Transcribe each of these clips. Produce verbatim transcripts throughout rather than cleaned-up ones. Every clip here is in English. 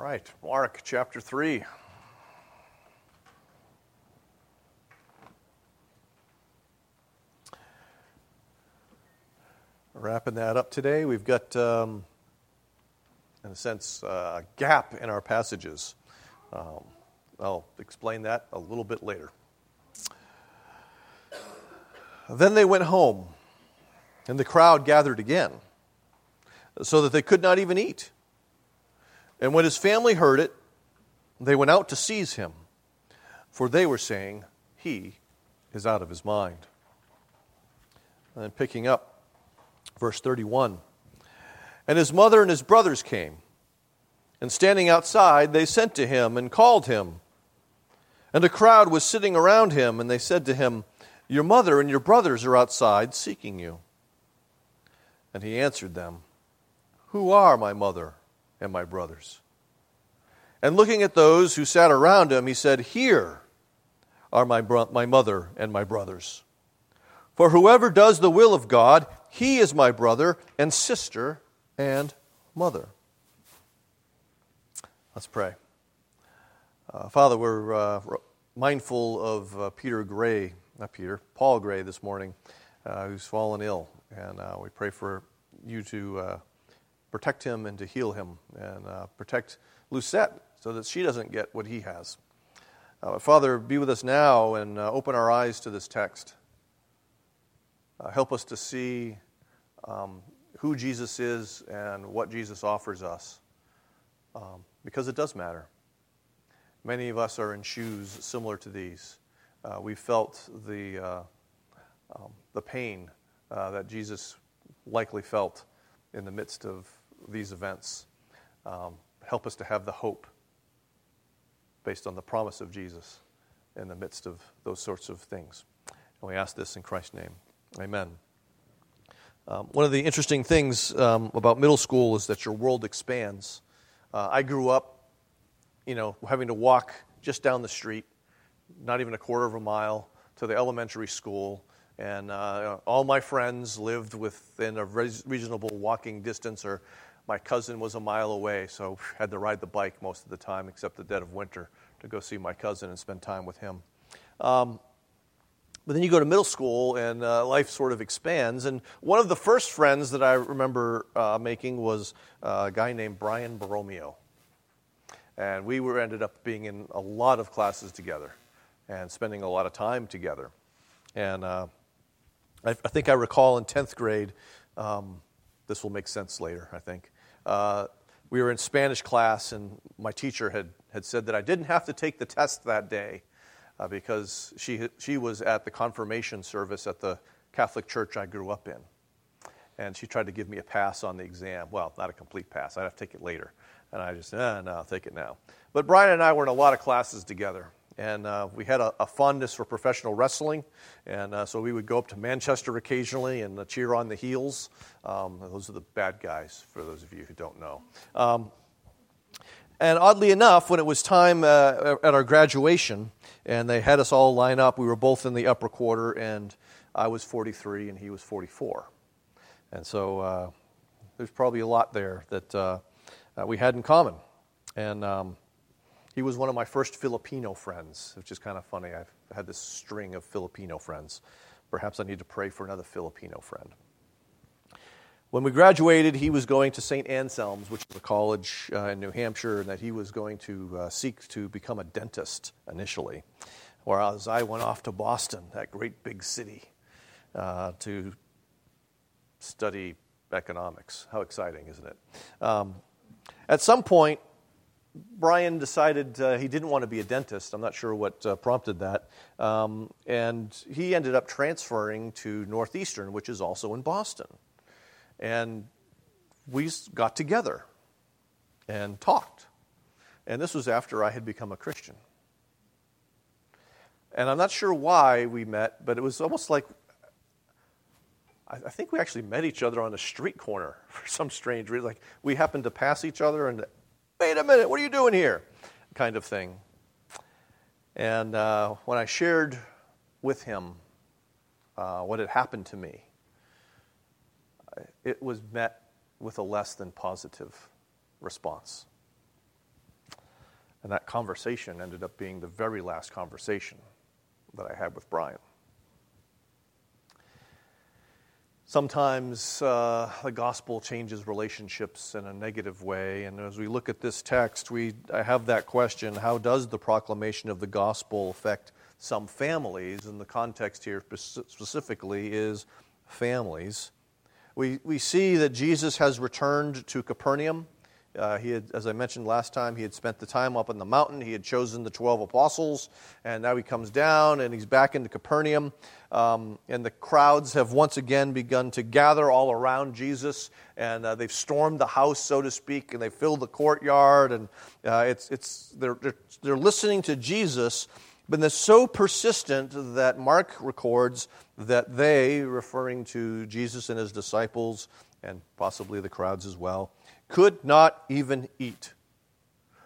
All right, Mark chapter three. Wrapping that up today, we've got, um, in a sense, uh, a gap in our passages. Um, I'll explain that a little bit later. Then they went home, and the crowd gathered again, so that they could not even eat. And when his family heard it, they went out to seize him, for they were saying, "He is out of his mind." And then picking up, verse thirty-one, and his mother and his brothers came, and standing outside, they sent to him and called him. And a crowd was sitting around him, and they said to him, "Your mother and your brothers are outside seeking you." And he answered them, "Who are my mother and my brothers?" And looking at those who sat around him, he said, "Here are my bro- my mother and my brothers. For whoever does the will of God, he is my brother and sister and mother." Let's pray. Uh, Father, we're uh, mindful of uh, Peter Gray, not Peter, Paul Gray this morning, uh, who's fallen ill. And uh, we pray for you to Uh, protect him and to heal him, and uh, protect Lucette so that she doesn't get what he has. Uh, Father, be with us now and uh, open our eyes to this text. Uh, help us to see um, who Jesus is and what Jesus offers us, um, because it does matter. Many of us are in shoes similar to these. Uh, we felt the, uh, um, the pain uh, that Jesus likely felt in the midst of these events. Um, help us to have the hope based on the promise of Jesus in the midst of those sorts of things. And we ask this in Christ's name. Amen. Um, one of the interesting things um, about middle school is that your world expands. Uh, I grew up, you know, having to walk just down the street, not even a quarter of a mile, to the elementary school. And uh, all my friends lived within a res- reasonable walking distance, or my cousin was a mile away, so I had to ride the bike most of the time, except the dead of winter, to go see my cousin and spend time with him. Um, but then you go to middle school, and uh, life sort of expands. And one of the first friends that I remember uh, making was uh, a guy named Brian Borromeo. And we were ended up being in a lot of classes together and spending a lot of time together. And Uh, I think I recall in tenth grade, um, this will make sense later, I think, uh, we were in Spanish class, and my teacher had, had said that I didn't have to take the test that day uh, because she she was at the confirmation service at the Catholic church I grew up in. And she tried to give me a pass on the exam. Well, not a complete pass. I'd have to take it later. And I just, eh, no, I'll take it now. But Brian and I were in a lot of classes together. And uh, we had a, a fondness for professional wrestling, and uh, so we would go up to Manchester occasionally and uh, cheer on the heels. Um, those are the bad guys, for those of you who don't know. Um, and oddly enough, when it was time uh, at our graduation, and they had us all line up, we were both in the upper quarter, and I was forty-three, and he was forty-four. And so uh, there's probably a lot there that uh, we had in common. And Um, He was one of my first Filipino friends, which is kind of funny. I've had this string of Filipino friends. Perhaps I need to pray for another Filipino friend. When we graduated, he was going to Saint Anselm's, which is a college uh, in New Hampshire, and that he was going to uh, seek to become a dentist initially, whereas I went off to Boston, that great big city, uh, to study economics. How exciting, isn't it? Um, at some point, Brian decided uh, he didn't want to be a dentist. I'm not sure what uh, prompted that. Um, and he ended up transferring to Northeastern, which is also in Boston. And we got together and talked. And this was after I had become a Christian. And I'm not sure why we met, but it was almost like, I think we actually met each other on a street corner for some strange reason. Like, we happened to pass each other and, "Wait a minute, what are you doing here?" kind of thing. And uh, when I shared with him uh, what had happened to me, it was met with a less than positive response. And that conversation ended up being the very last conversation that I had with Brian. Sometimes uh, the gospel changes relationships in a negative way. And as we look at this text, we I have that question, how does the proclamation of the gospel affect some families? And the context here specifically is families. We, we see that Jesus has returned to Capernaum. Uh, he had, as I mentioned last time, he had spent the time up on the mountain. He had chosen the twelve apostles, and now he comes down, and he's back into Capernaum. Um, and the crowds have once again begun to gather all around Jesus, and uh, they've stormed the house, so to speak, and they filled the courtyard. And uh, it's it's they're, they're they're listening to Jesus, but they're so persistent that Mark records that they, referring to Jesus and his disciples, and possibly the crowds as well, could not even eat.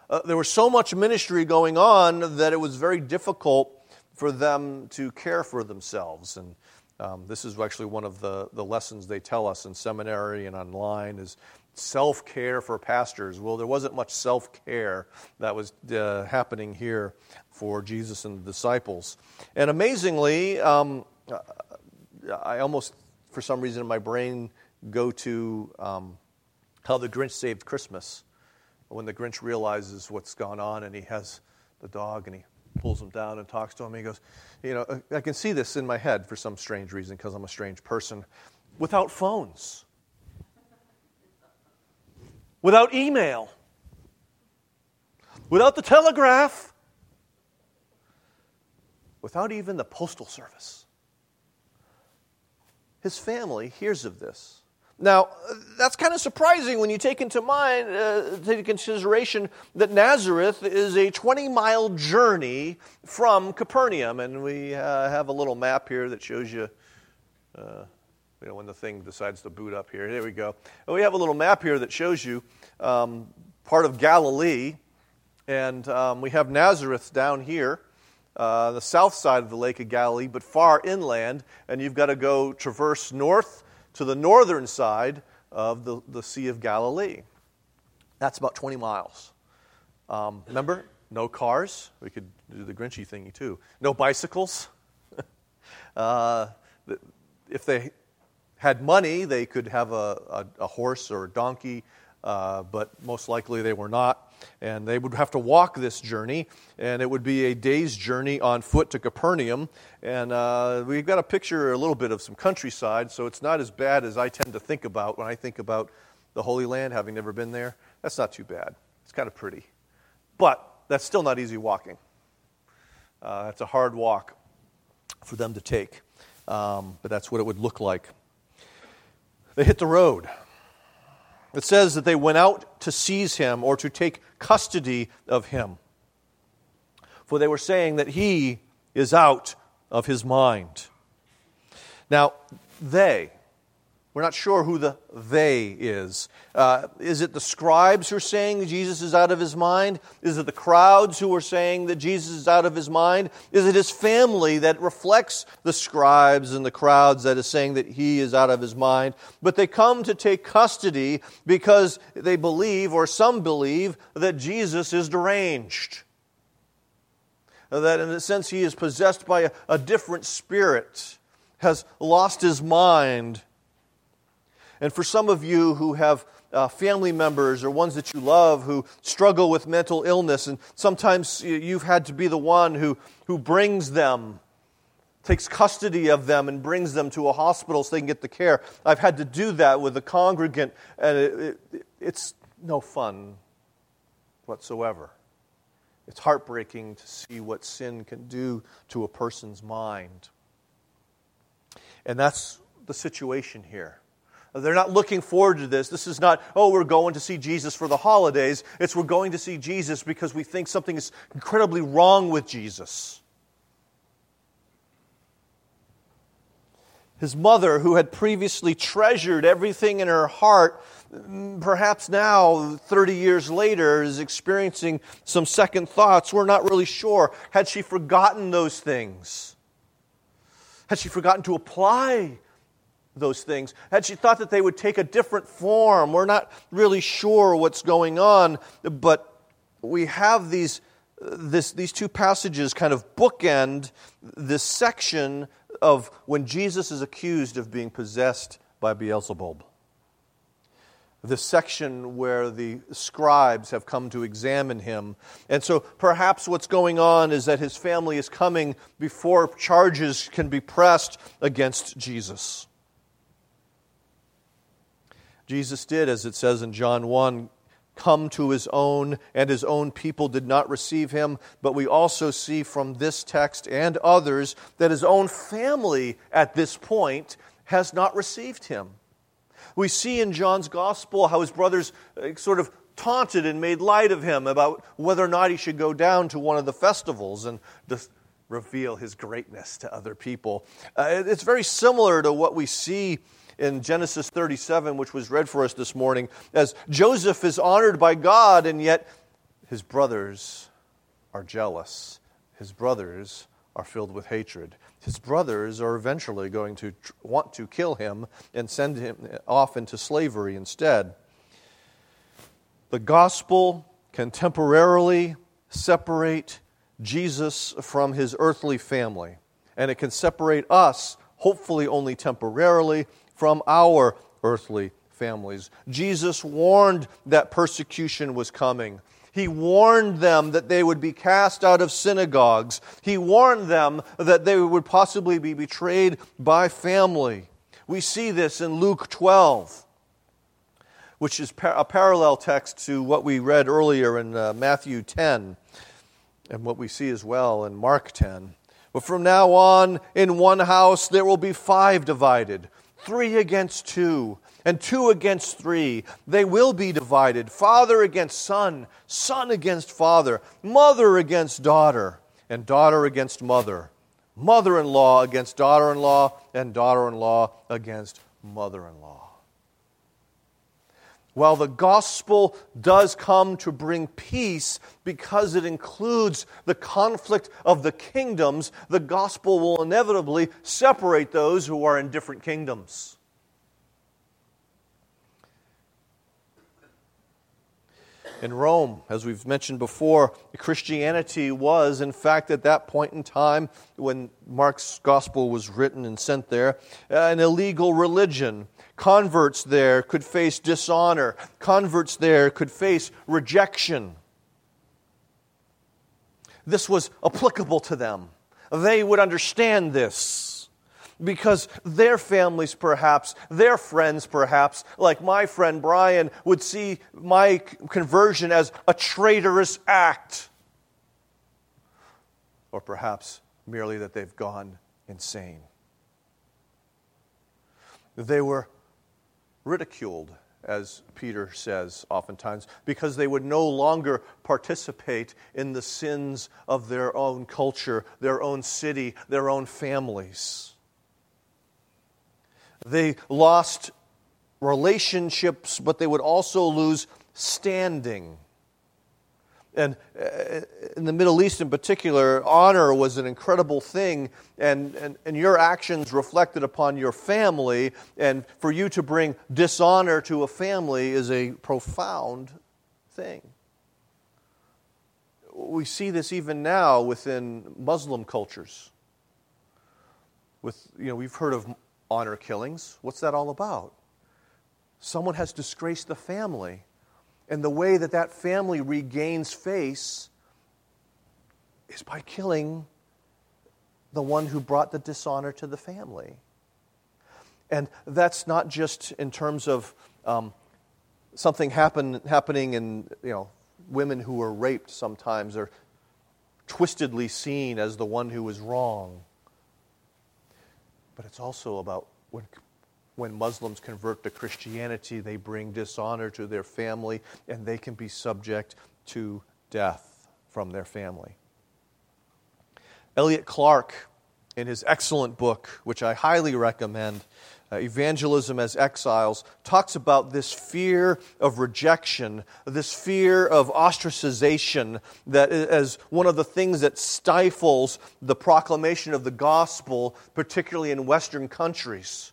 Uh, there was so much ministry going on that it was very difficult for them to care for themselves. And um, this is actually one of the, the lessons they tell us in seminary and online is self-care for pastors. Well, there wasn't much self-care that was uh, happening here for Jesus and the disciples. And amazingly, um, I almost, for some reason in my brain, go to... Um, How the Grinch Saved Christmas, when the Grinch realizes what's gone on and he has the dog and he pulls him down and talks to him. He goes, you know, I can see this in my head for some strange reason because I'm a strange person. Without phones, without email, without the telegraph, without even the postal service. His family hears of this. Now, that's kind of surprising when you take into mind, uh, take into consideration that Nazareth is a twenty-mile journey from Capernaum. And we uh, have a little map here that shows you, uh, you know, when the thing decides to boot up here. There we go. And we have a little map here that shows you um, part of Galilee. And um, we have Nazareth down here, uh, the south side of the Lake of Galilee, but far inland. And you've got to go traverse north to the northern side of the, the Sea of Galilee. That's about twenty miles. Um, remember, no cars. We could do the Grinchy thingy too. No bicycles. uh, if they had money, they could have a, a, a horse or a donkey, uh, but most likely they were not. And they would have to walk this journey, and it would be a day's journey on foot to Capernaum. And uh, we've got a picture, a little bit of some countryside, so it's not as bad as I tend to think about when I think about the Holy Land, having never been there. That's not too bad. It's kind of pretty. But that's still not easy walking. Uh, that's a hard walk for them to take. Um, but that's what it would look like. They hit the road. It says that they went out to seize him or to take custody of him. For they were saying that he is out of his mind. Now, they, we're not sure who the they is. Uh, is it the scribes who are saying that Jesus is out of his mind? Is it the crowds who are saying that Jesus is out of his mind? Is it his family that reflects the scribes and the crowds that is saying that he is out of his mind? But they come to take custody because they believe, or some believe, that Jesus is deranged. That in a sense he is possessed by a, a different spirit, has lost his mind. And for some of you who have uh, family members or ones that you love who struggle with mental illness, and sometimes you've had to be the one who, who brings them, takes custody of them and brings them to a hospital so they can get the care. I've had to do that with a congregant, and it, it, it's no fun whatsoever. It's heartbreaking to see what sin can do to a person's mind. And that's the situation here. They're not looking forward to this. This is not, oh, we're going to see Jesus for the holidays. It's we're going to see Jesus because we think something is incredibly wrong with Jesus. His mother, who had previously treasured everything in her heart, perhaps now, thirty years later, is experiencing some second thoughts. We're not really sure. Had she forgotten those things? Had she forgotten to apply those things? Had she thought that they would take a different form? We're not really sure what's going on, but we have these this these two passages kind of bookend this section of when Jesus is accused of being possessed by Beelzebub. This section where the scribes have come to examine him. And so perhaps what's going on is that his family is coming before charges can be pressed against Jesus. Jesus did, as it says in John one, come to his own, and his own people did not receive him. But we also see from this text and others that his own family at this point has not received him. We see in John's gospel how his brothers sort of taunted and made light of him about whether or not he should go down to one of the festivals and reveal his greatness to other people. Uh, it's very similar to what we see in Genesis thirty-seven, which was read for us this morning, as Joseph is honored by God, and yet his brothers are jealous. His brothers are filled with hatred. His brothers are eventually going to want to kill him and send him off into slavery instead. The gospel can temporarily separate Jesus from his earthly family, and it can separate us, hopefully only temporarily, from our earthly families. Jesus warned that persecution was coming. He warned them that they would be cast out of synagogues. He warned them that they would possibly be betrayed by family. We see this in Luke twelve, which is par- a parallel text to what we read earlier in uh, Matthew ten, and what we see as well in Mark ten. But from now on, in one house there will be five divided, three against two, and two against three. They will be divided. Father against son, son against father, mother against daughter, and daughter against mother. Mother-in-law against daughter-in-law, and daughter-in-law against mother-in-law. While the gospel does come to bring peace because it includes the conflict of the kingdoms, the gospel will inevitably separate those who are in different kingdoms. In Rome, as we've mentioned before, Christianity was, in fact, at that point in time when Mark's gospel was written and sent there, an illegal religion. Converts there could face dishonor. Converts there could face rejection. This was applicable to them. They would understand this because their families, perhaps, their friends, perhaps, like my friend Brian, would see my conversion as a traitorous act. Or perhaps merely that they've gone insane. They were ridiculed, as Peter says oftentimes, because they would no longer participate in the sins of their own culture, their own city, their own families. They lost relationships, but they would also lose standing. And in the Middle East in particular, honor was an incredible thing, and, and, and your actions reflected upon your family, and for you to bring dishonor to a family is a profound thing. We see this even now within Muslim cultures. With, you know, we've heard of honor killings. What's that all about? Someone has disgraced the family. And the way that that family regains face is by killing the one who brought the dishonor to the family. And that's not just in terms of um, something happen, happening in, you know, women who are raped sometimes are twistedly seen as the one who was wrong. But it's also about when When Muslims convert to Christianity, they bring dishonor to their family, and they can be subject to death from their family. Elliot Clark, in his excellent book, which I highly recommend, uh, Evangelism as Exiles, talks about this fear of rejection, this fear of ostracization, that is as one of the things that stifles the proclamation of the gospel, particularly in Western countries.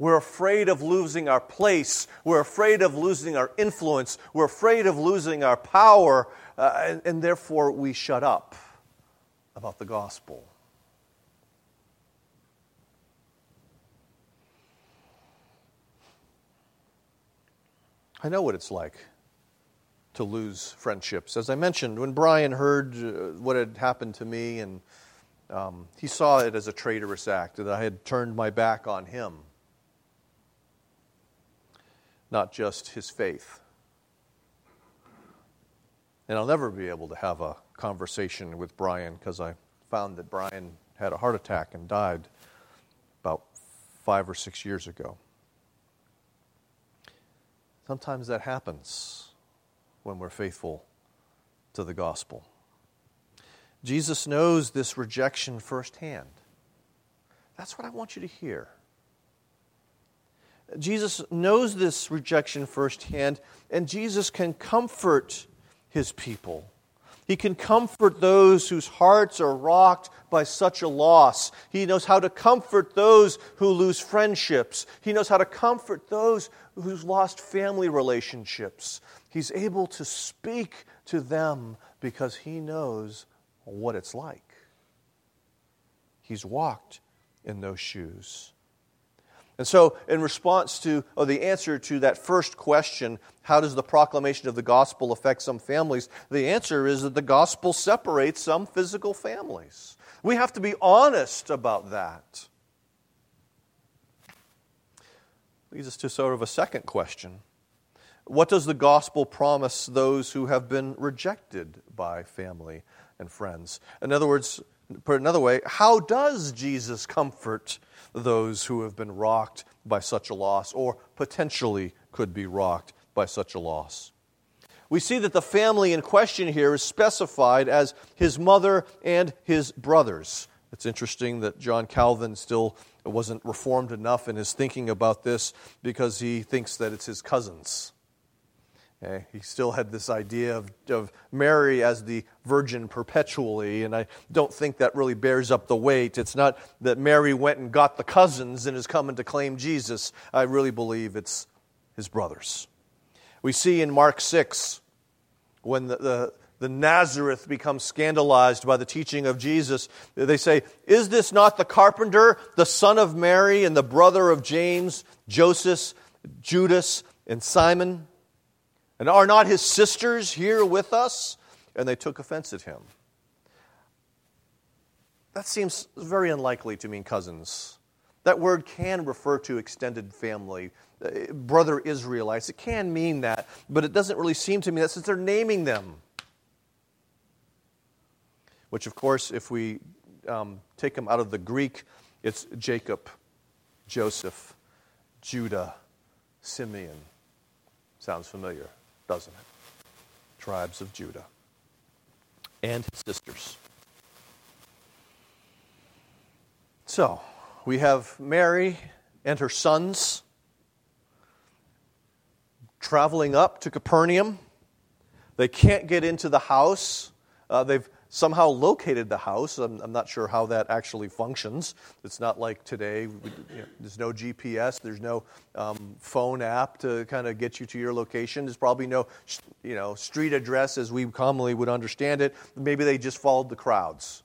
We're afraid of losing our place. We're afraid of losing our influence. We're afraid of losing our power. Uh, and, and therefore, we shut up about the gospel. I know what it's like to lose friendships. As I mentioned, when Brian heard what had happened to me, and um, he saw it as a traitorous act, that I had turned my back on him, not just his faith. And I'll never be able to have a conversation with Brian, because I found that Brian had a heart attack and died about five or six years ago. Sometimes that happens when we're faithful to the gospel. Jesus knows this rejection firsthand. That's what I want you to hear. Jesus knows this rejection firsthand, and Jesus can comfort his people. He can comfort those whose hearts are rocked by such a loss. He knows how to comfort those who lose friendships. He knows how to comfort those who've lost family relationships. He's able to speak to them because he knows what it's like. He's walked in those shoes. And so in response to, or the answer to that first question, how does the proclamation of the gospel affect some families? The answer is that the gospel separates some physical families. We have to be honest about that. Leads us to sort of a second question. What does the gospel promise those who have been rejected by family and friends? In other words, put it another way, how does Jesus comfort those who have been rocked by such a loss, or potentially could be rocked by such a loss? We see that the family in question here is specified as his mother and his brothers. It's interesting that John Calvin still wasn't reformed enough in his thinking about this, because he thinks that it's his cousins. He still had this idea of, of Mary as the virgin perpetually, and I don't think that really bears up the weight. It's not that Mary went and got the cousins and is coming to claim Jesus. I really believe it's his brothers. We see in Mark six, when the, the, the Nazareth becomes scandalized by the teaching of Jesus, they say, "Is this not the carpenter, the son of Mary, and the brother of James, Joseph, Judas, and Simon? And are not his sisters here with us?" And they took offense at him. That seems very unlikely to mean cousins. That word can refer to extended family, brother Israelites. It can mean that, but it doesn't really seem to me that, since they're naming them. Which, of course, if we um, take them out of the Greek, it's Jacob, Joseph, Judah, Simeon. Sounds familiar, doesn't it? Tribes of Judah and his sisters. So, we have Mary and her sons traveling up to Capernaum. They can't get into the house. Uh, they've somehow located the house. I'm, I'm not sure how that actually functions. It's not like today. We, you know, there's no G P S. There's no um, phone app to kind of get you to your location. There's probably no, you know, street address as we commonly would understand it. Maybe they just followed the crowds.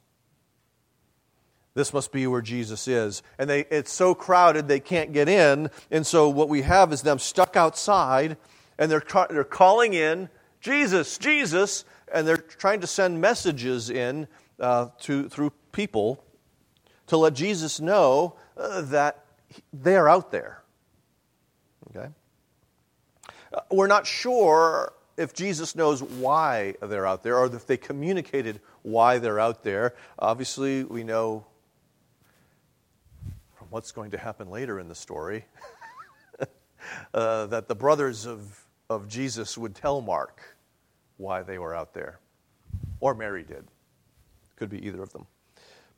This must be where Jesus is. And they it's so crowded they can't get in. And so what we have is them stuck outside, and they're they're calling in, "Jesus, Jesus." And they're trying to send messages in uh, to through people to let Jesus know uh, that they're out there. Okay, uh, we're not sure if Jesus knows why they're out there, or if they communicated why they're out there. Obviously, we know from what's going to happen later in the story uh, that the brothers of, of Jesus would tell Mark why they were out there. Or Mary did. Could be either of them.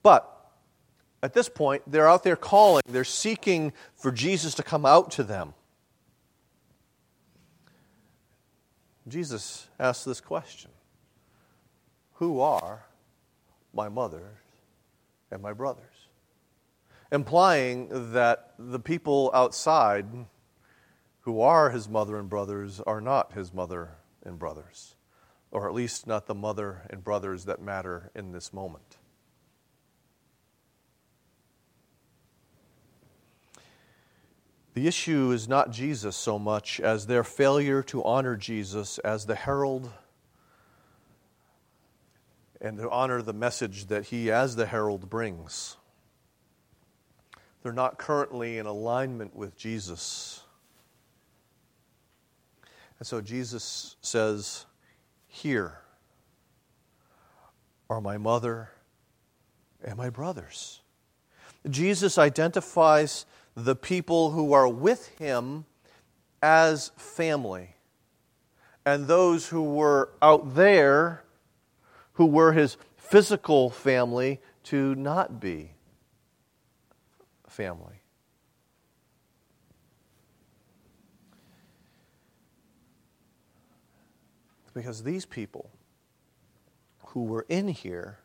But at this point, they're out there calling. They're seeking for Jesus to come out to them. Jesus asks this question: "Who are my mother and my brothers?" implying that the people outside who are his mother and brothers are not his mother and brothers, or at least not the mother and brothers that matter in this moment. The issue is not Jesus so much as their failure to honor Jesus as the herald and to honor the message that he as the herald brings. They're not currently in alignment with Jesus. And so Jesus says, "Here are my mother and my brothers." Jesus identifies the people who are with him as family. And those who were out there, who were his physical family, to not be family. Because these people who were in here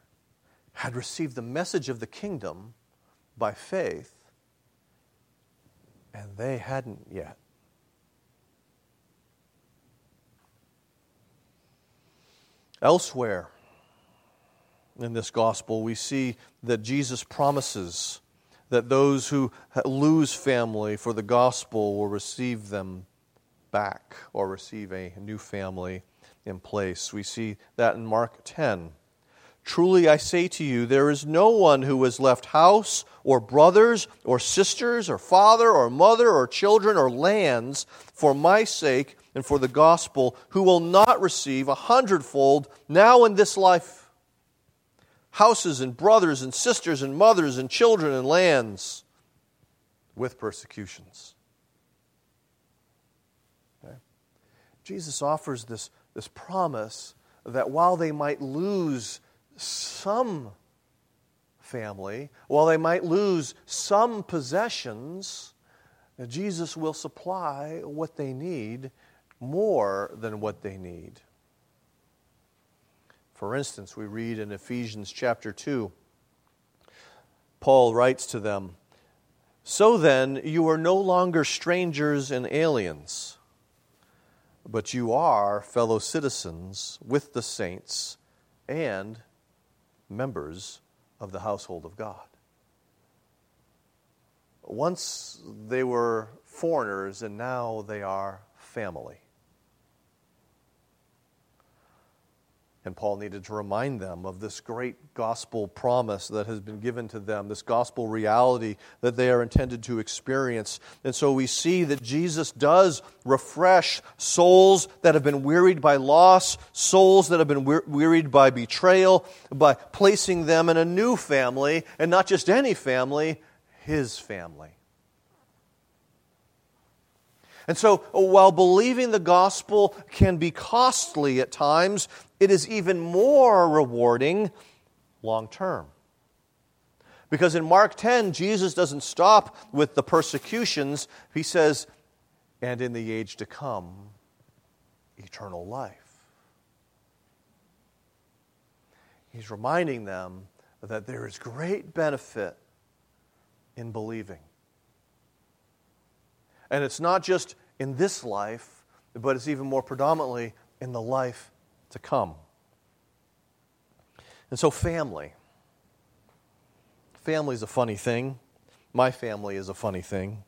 had received the message of the kingdom by faith, and they hadn't yet. Elsewhere in this gospel, we see that Jesus promises that those who lose family for the gospel will receive them back, or receive a new family in place. We see that in Mark ten. "Truly I say to you, there is no one who has left house or brothers or sisters or father or mother or children or lands for my sake and for the gospel who will not receive a hundredfold now in this life houses and brothers and sisters and mothers and children and lands with persecutions." Okay. Jesus offers this, this promise that while they might lose some family, while they might lose some possessions, Jesus will supply what they need more than what they need. For instance, we read in Ephesians chapter two, Paul writes to them, "So then, you are no longer strangers and aliens, but you are fellow citizens with the saints and members of the household of God." Once they were foreigners, and now they are family. And Paul needed to remind them of this great gospel promise that has been given to them, this gospel reality that they are intended to experience. And so we see that Jesus does refresh souls that have been wearied by loss, souls that have been weir- wearied by betrayal, by placing them in a new family, and not just any family, his family. And so, while believing the gospel can be costly at times, it is even more rewarding long term. Because in Mark ten, Jesus doesn't stop with the persecutions. He says, "And in the age to come, eternal life." He's reminding them that there is great benefit in believing. And it's not just in this life, but it's even more predominantly in the life to come. And so family. Family is a funny thing. My family is a funny thing.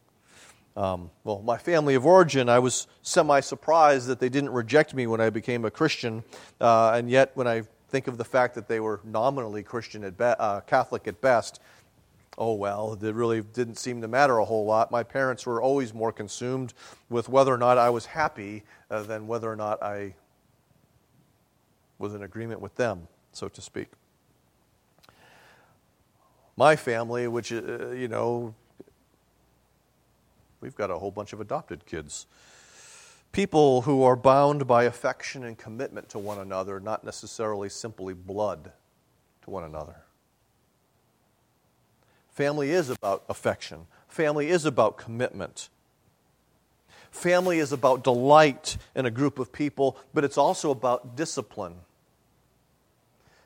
Um, well, my family of origin, I was semi-surprised that they didn't reject me when I became a Christian. Uh, and yet, when I think of the fact that they were nominally Christian at be- uh, Catholic at best, oh well, it really didn't seem to matter a whole lot. My parents were always more consumed with whether or not I was happy uh, than whether or not I was in agreement with them, so to speak. My family, which, uh, you know, we've got a whole bunch of adopted kids. People who are bound by affection and commitment to one another, not necessarily simply blood to one another. Family is about affection. Family is about commitment. Family is about delight in a group of people, but it's also about discipline.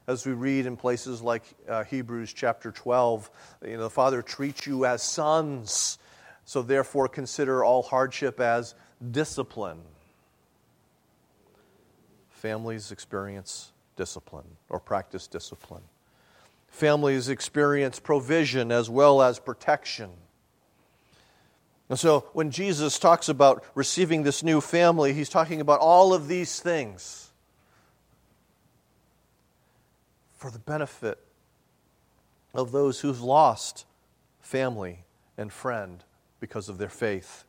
as we read in places like uh, Hebrews chapter twelve, you know, the Father treats you as sons, so therefore consider all hardship as discipline. Families experience discipline or practice discipline. Families experience provision as well as protection. And so when Jesus talks about receiving this new family, he's talking about all of these things for the benefit of those who've lost family and friend because of their faith.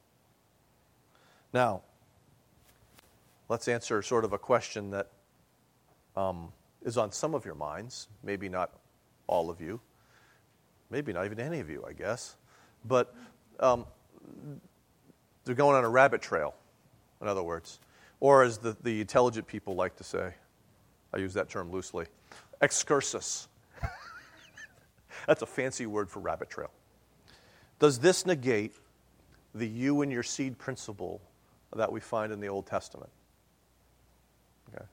Now, let's answer sort of a question that um, is on some of your minds, maybe not all of you, maybe not even any of you, I guess, but um, they're going on a rabbit trail, in other words, or as the, the intelligent people like to say, I use that term loosely, excursus. That's a fancy word for rabbit trail. Does this negate the you and your seed principle that we find in the Old Testament? Okay,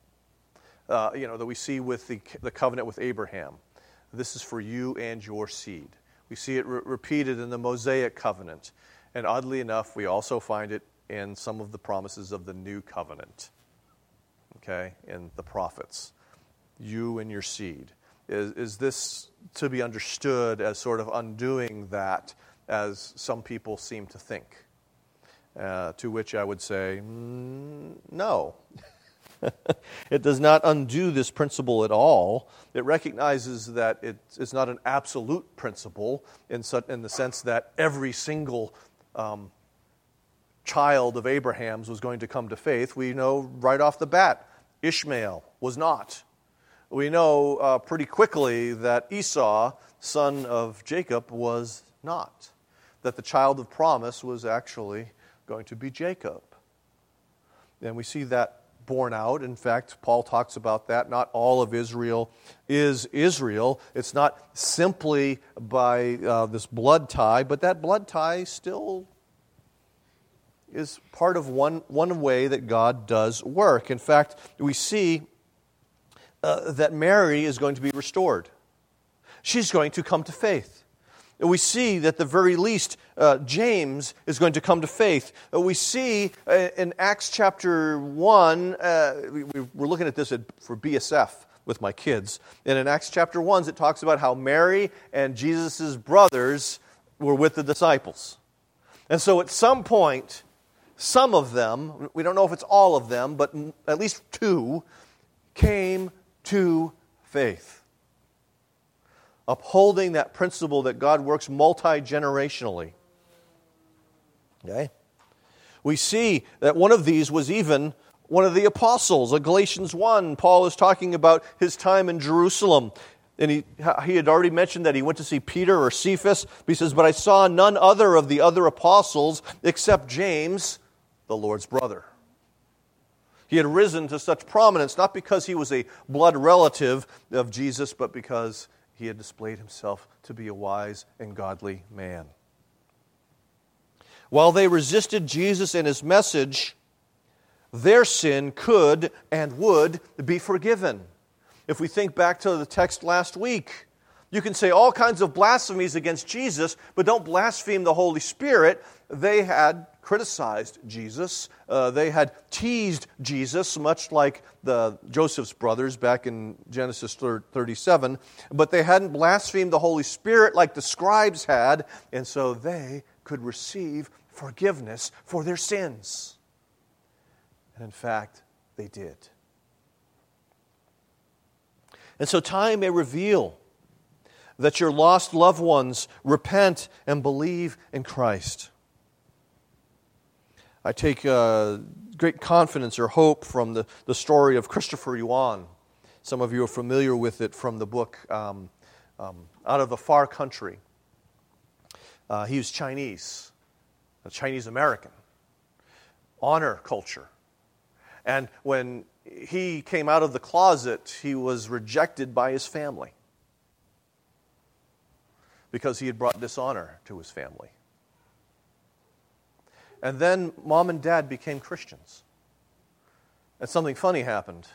uh, you know, that we see with the, the covenant with Abraham. This is for you and your seed. We see it re- repeated in the Mosaic covenant. And oddly enough, we also find it in some of the promises of the new covenant, okay, in the prophets. You and your seed. Is, is this to be understood as sort of undoing that, as some people seem to think? Uh, to which I would say, mm, no. It does not undo this principle at all. It recognizes that it's not an absolute principle in in the sense that every single um, child of Abraham's was going to come to faith. We know right off the bat, Ishmael was not. We know uh, pretty quickly that Esau, son of Jacob, was not. That the child of promise was actually going to be Jacob. And we see that borne out. In fact, Paul talks about that. Not all of Israel is Israel. It's not simply by uh, this blood tie, but that blood tie still is part of one, one way that God does work. In fact, we see uh, that Mary is going to be restored. She's going to come to faith. We see that at the very least, uh, James is going to come to faith. Uh, we see uh, in Acts chapter one, uh, we, we're looking at this at, for B S F with my kids, and in Acts chapter one, it talks about how Mary and Jesus' brothers were with the disciples. And so at some point, some of them, we don't know if it's all of them, but at least two, came to faith. Upholding that principle that God works multi-generationally. Okay? We see that one of these was even one of the apostles. In Galatians one, Paul is talking about his time in Jerusalem. And he, he had already mentioned that he went to see Peter or Cephas. He says, but I saw none other of the other apostles except James, the Lord's brother. He had risen to such prominence, not because he was a blood relative of Jesus, but because he had displayed himself to be a wise and godly man. While they resisted Jesus and his message, their sin could and would be forgiven. If we think back to the text last week, you can say all kinds of blasphemies against Jesus, but don't blaspheme the Holy Spirit. They had criticized Jesus. Uh, they had teased Jesus, much like the Joseph's brothers back in Genesis thirty-seven. But they hadn't blasphemed the Holy Spirit like the scribes had, and so they could receive forgiveness for their sins. And in fact, they did. And so time may reveal that your lost loved ones repent and believe in Christ. I take uh, great confidence or hope from the, the story of Christopher Yuan. Some of you are familiar with it from the book um, um, Out of a Far Country. Uh, he was Chinese, a Chinese-American, honor culture. And when he came out of the closet, he was rejected by his family because he had brought dishonor to his family. And then mom and dad became Christians. And something funny happened.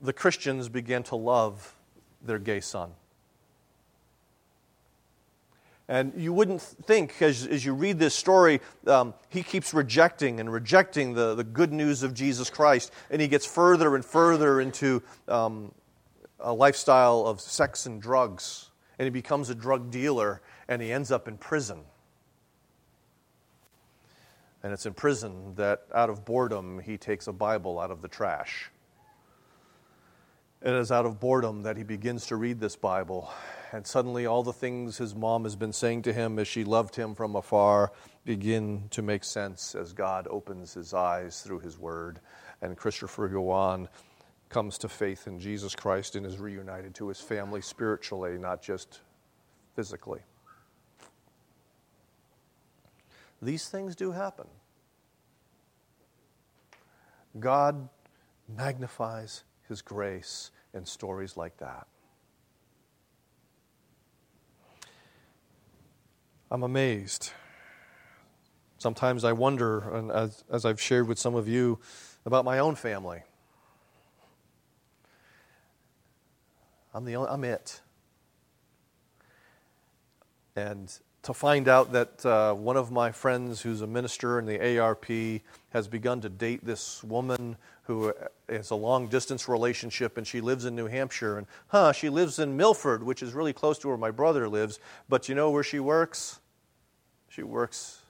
The Christians began to love their gay son. And you wouldn't think, as, as you read this story, um, he keeps rejecting and rejecting the, the good news of Jesus Christ, and he gets further and further into um, a lifestyle of sex and drugs, and he becomes a drug dealer, and he ends up in prison. And it's in prison that, out of boredom, he takes a Bible out of the trash. It is out of boredom that he begins to read this Bible, and suddenly all the things his mom has been saying to him as she loved him from afar begin to make sense as God opens his eyes through his word, and Christopher Yuan comes to faith in Jesus Christ and is reunited to his family spiritually, not just physically. These things do happen. God magnifies his grace in stories like that. I'm amazed. Sometimes I wonder, and as, as I've shared with some of you, about my own family. I'm the only, I'm it. And to find out that uh, one of my friends who's a minister in the A R P has begun to date this woman who is a long-distance relationship, and she lives in New Hampshire. And, huh, she lives in Milford, which is really close to where my brother lives. But you know where she works? She works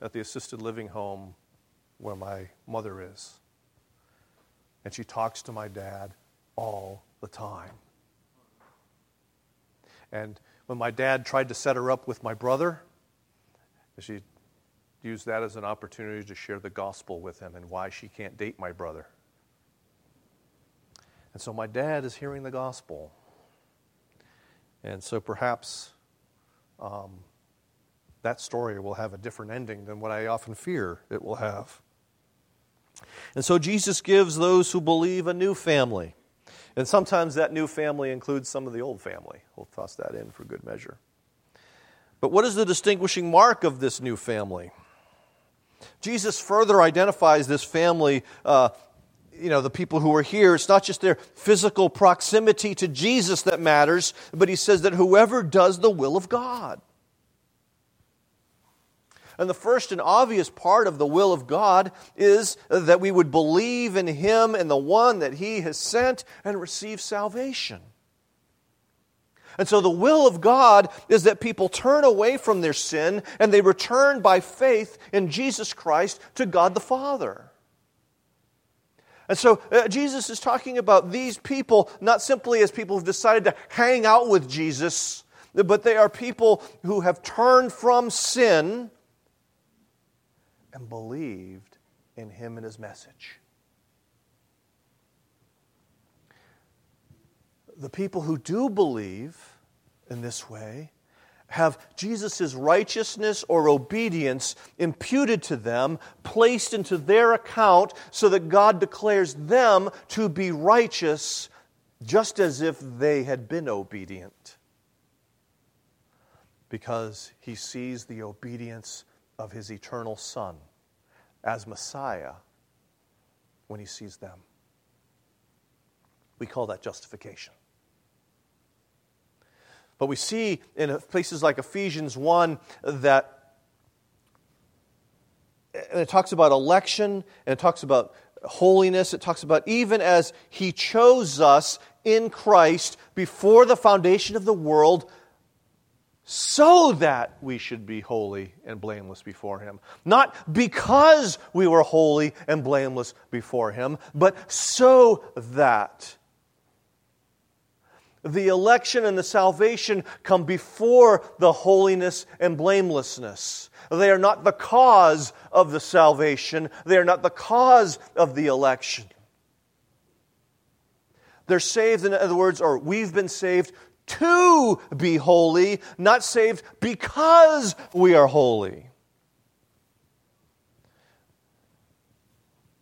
at the assisted living home where my mother is. And she talks to my dad all the time. And when my dad tried to set her up with my brother, she used that as an opportunity to share the gospel with him and why she can't date my brother. And so my dad is hearing the gospel. And so perhaps um, that story will have a different ending than what I often fear it will have. And so Jesus gives those who believe a new family. And sometimes that new family includes some of the old family. We'll toss that in for good measure. But what is the distinguishing mark of this new family? Jesus further identifies this family, uh, you know, the people who are here. It's not just their physical proximity to Jesus that matters, but he says that whoever does the will of God. And the first and obvious part of the will of God is that we would believe in Him and the one that He has sent and receive salvation. And so the will of God is that people turn away from their sin and they return by faith in Jesus Christ to God the Father. And so uh, Jesus is talking about these people not simply as people who've decided to hang out with Jesus, but they are people who have turned from sin and believed in Him and His message. The people who do believe in this way have Jesus' righteousness or obedience imputed to them, placed into their account, so that God declares them to be righteous, just as if they had been obedient, because He sees the obedience of His eternal Son as Messiah when He sees them. We call that justification. But we see in places like Ephesians one that, and it talks about election, and it talks about holiness, it talks about even as He chose us in Christ before the foundation of the world, so that we should be holy and blameless before Him. Not because we were holy and blameless before Him, but so that. The election and the salvation come before the holiness and blamelessness. They are not the cause of the salvation. They are not the cause of the election. They're saved, in other words, or we've been saved to be holy, not saved because we are holy.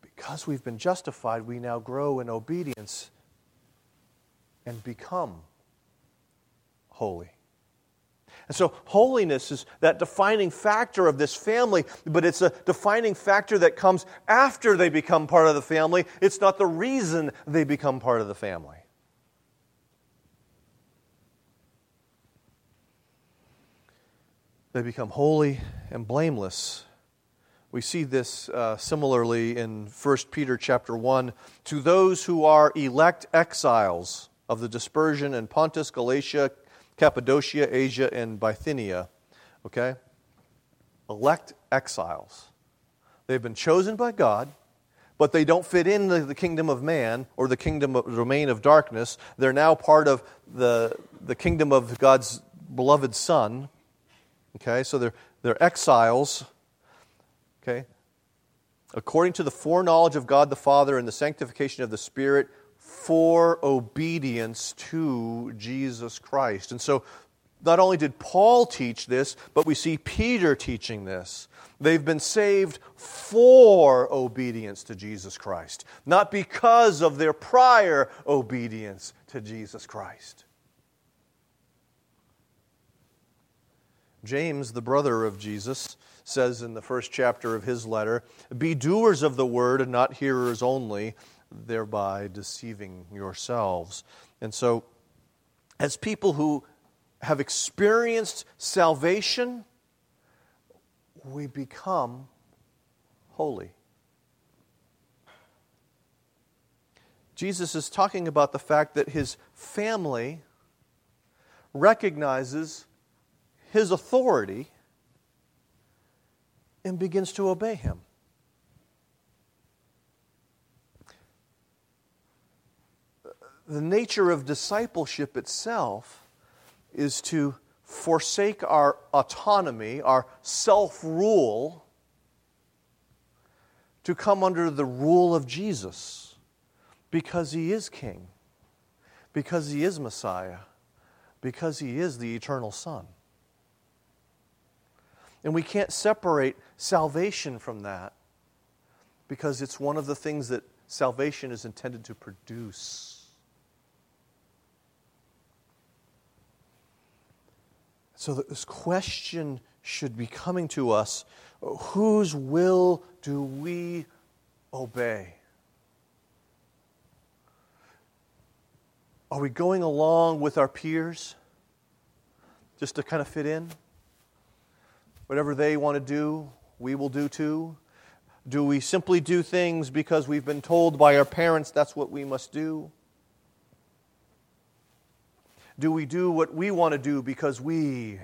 Because we've been justified, we now grow in obedience and become holy. And so holiness is that defining factor of this family, but it's a defining factor that comes after they become part of the family. It's not the reason they become part of the family. They become holy and blameless. We see this uh, similarly in First Peter chapter one. To those who are elect exiles of the dispersion in Pontus, Galatia, Cappadocia, Asia, and Bithynia. Okay? Elect exiles. They've been chosen by God, but they don't fit in the, the kingdom of man or the kingdom of, domain of darkness. They're now part of the, the kingdom of God's beloved Son. Okay? So they're, they're exiles. Okay, according to the foreknowledge of God the Father and the sanctification of the Spirit for obedience to Jesus Christ. And so not only did Paul teach this, but we see Peter teaching this. They've been saved for obedience to Jesus Christ, not because of their prior obedience to Jesus Christ. James, the brother of Jesus, says in the first chapter of his letter, be doers of the word and not hearers only, thereby deceiving yourselves. And so, as people who have experienced salvation, we become holy. Jesus is talking about the fact that his family recognizes his authority and begins to obey him. The nature of discipleship itself is to forsake our autonomy, our self-rule, to come under the rule of Jesus, because he is king, because he is Messiah, because he is the eternal Son. And we can't separate salvation from that, because it's one of the things that salvation is intended to produce. So this question should be coming to us, whose will do we obey? Are we going along with our peers just to kind of fit in? Whatever they want to do, we will do too. Do we simply do things because we've been told by our parents that's what we must do? Do we do what we want to do because we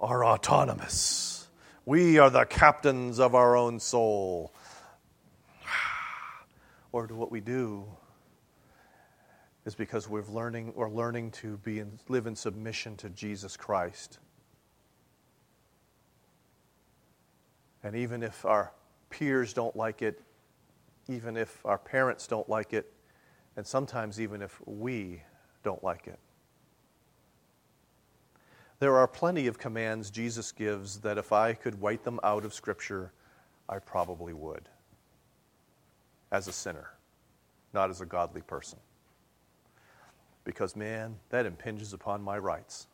are autonomous? We are the captains of our own soul. Or do what we do is because we're learning, we're learning to be in, live in submission to Jesus Christ? And even if our peers don't like it, even if our parents don't like it, and sometimes even if we don't like it. There are plenty of commands Jesus gives that if I could write them out of Scripture, I probably would. As a sinner, not as a godly person. Because, man, that impinges upon my rights.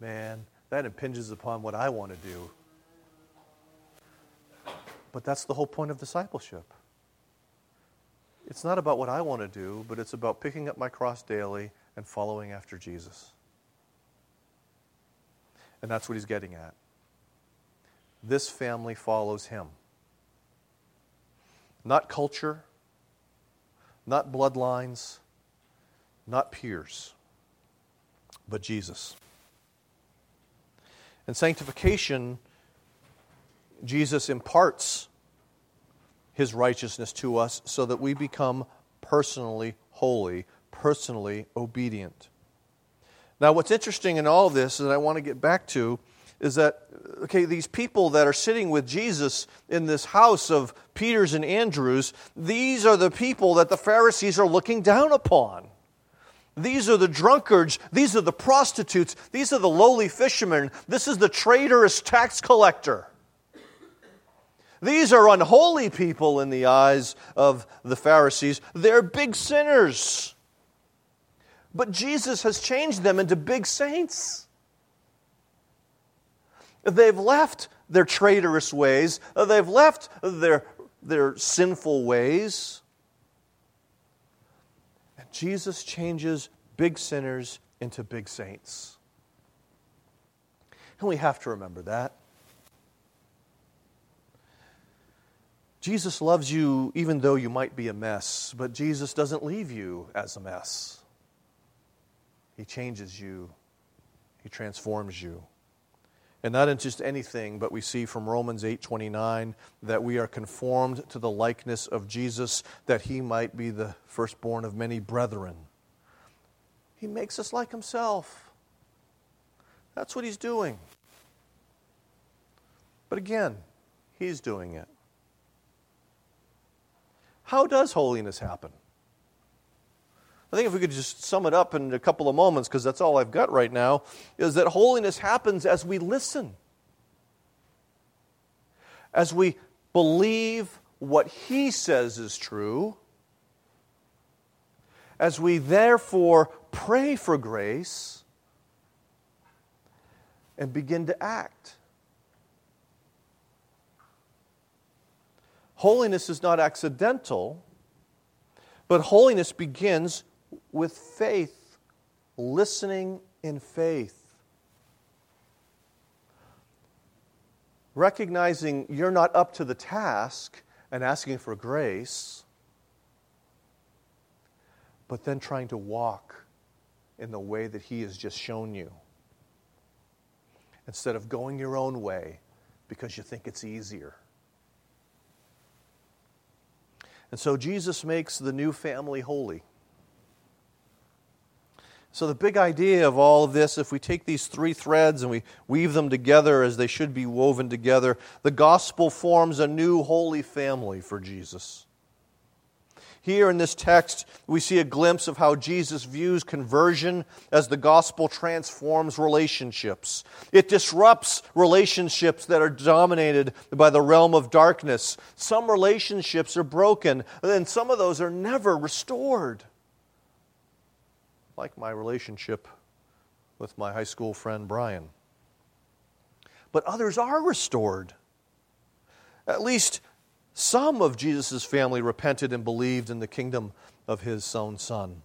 Man, that impinges upon what I want to do. But that's the whole point of discipleship. It's not about what I want to do, but it's about picking up my cross daily and following after Jesus. And that's what he's getting at. This family follows him. Not culture, not bloodlines, not peers, but Jesus. And sanctification, Jesus imparts his righteousness to us so that we become personally holy, personally obedient. Now, what's interesting in all this, and I want to get back to, is that, okay, these people that are sitting with Jesus in this house of Peter's and Andrew's, these are the people that the Pharisees are looking down upon. These are the drunkards, these are the prostitutes, these are the lowly fishermen, this is the traitorous tax collector. These are unholy people in the eyes of the Pharisees. They're big sinners. But Jesus has changed them into big saints. They've left their traitorous ways. They've left their, their sinful ways. And Jesus changes big sinners into big saints. And we have to remember that. Jesus loves you even though you might be a mess, but Jesus doesn't leave you as a mess. He changes you. He transforms you. And not in just anything, but we see from Romans eight twenty-nine that we are conformed to the likeness of Jesus, that he might be the firstborn of many brethren. He makes us like himself. That's what he's doing. But again, he's doing it. How does holiness happen? I think if we could just sum it up in a couple of moments, because that's all I've got right now, is that holiness happens as we listen. As we believe what he says is true. As we therefore pray for grace and begin to act. Holiness is not accidental, but holiness begins with faith, listening in faith. Recognizing you're not up to the task and asking for grace, but then trying to walk in the way that he has just shown you. Instead of going your own way because you think it's easier. And so Jesus makes the new family holy. So the big idea of all of this, if we take these three threads and we weave them together as they should be woven together, the gospel forms a new holy family for Jesus. Here in this text, we see a glimpse of how Jesus views conversion as the gospel transforms relationships. It disrupts relationships that are dominated by the realm of darkness. Some relationships are broken, and some of those are never restored. Like my relationship with my high school friend Brian. But others are restored. At least some of Jesus' family repented and believed in the kingdom of his own son.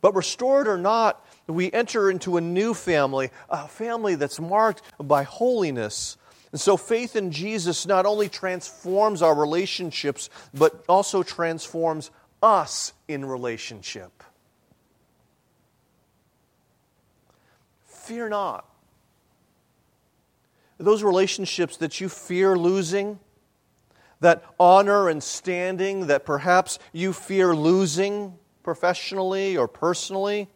But restored or not, we enter into a new family, a family that's marked by holiness. And so faith in Jesus not only transforms our relationships, but also transforms us in relationship. Fear not. Those relationships that you fear losing, that honor and standing that perhaps you fear losing professionally or personally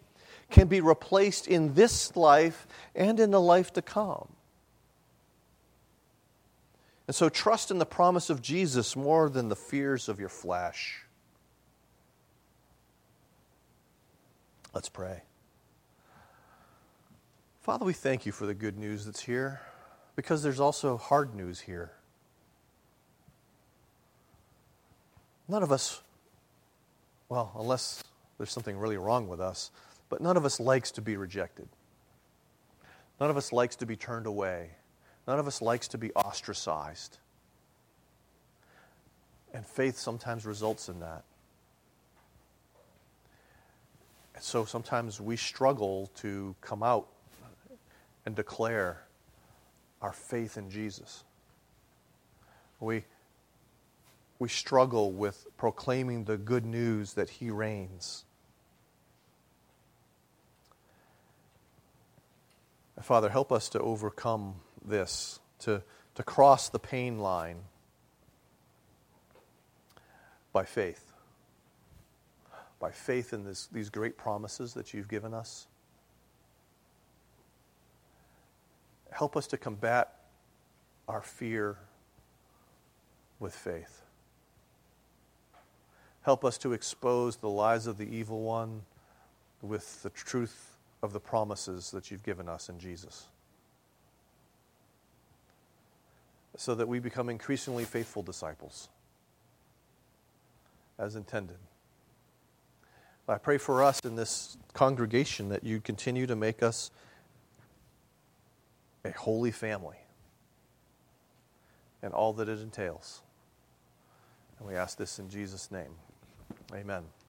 can be replaced in this life and in the life to come. And so trust in the promise of Jesus more than the fears of your flesh. Let's pray. Father, we thank you for the good news that's here, because there's also hard news here. None of us, well, unless there's something really wrong with us, but none of us likes to be rejected. None of us likes to be turned away. None of us likes to be ostracized. And faith sometimes results in that. And so sometimes we struggle to come out and declare our faith in Jesus. We We struggle with proclaiming the good news that he reigns. Father, help us to overcome this, to, to cross the pain line by faith. By faith in this, these great promises that you've given us. Help us to combat our fear with faith. Help us to expose the lies of the evil one with the truth of the promises that you've given us in Jesus, so that we become increasingly faithful disciples, as intended. I pray for us in this congregation that you continue to make us a holy family and all that it entails. And we ask this in Jesus' name. Amen.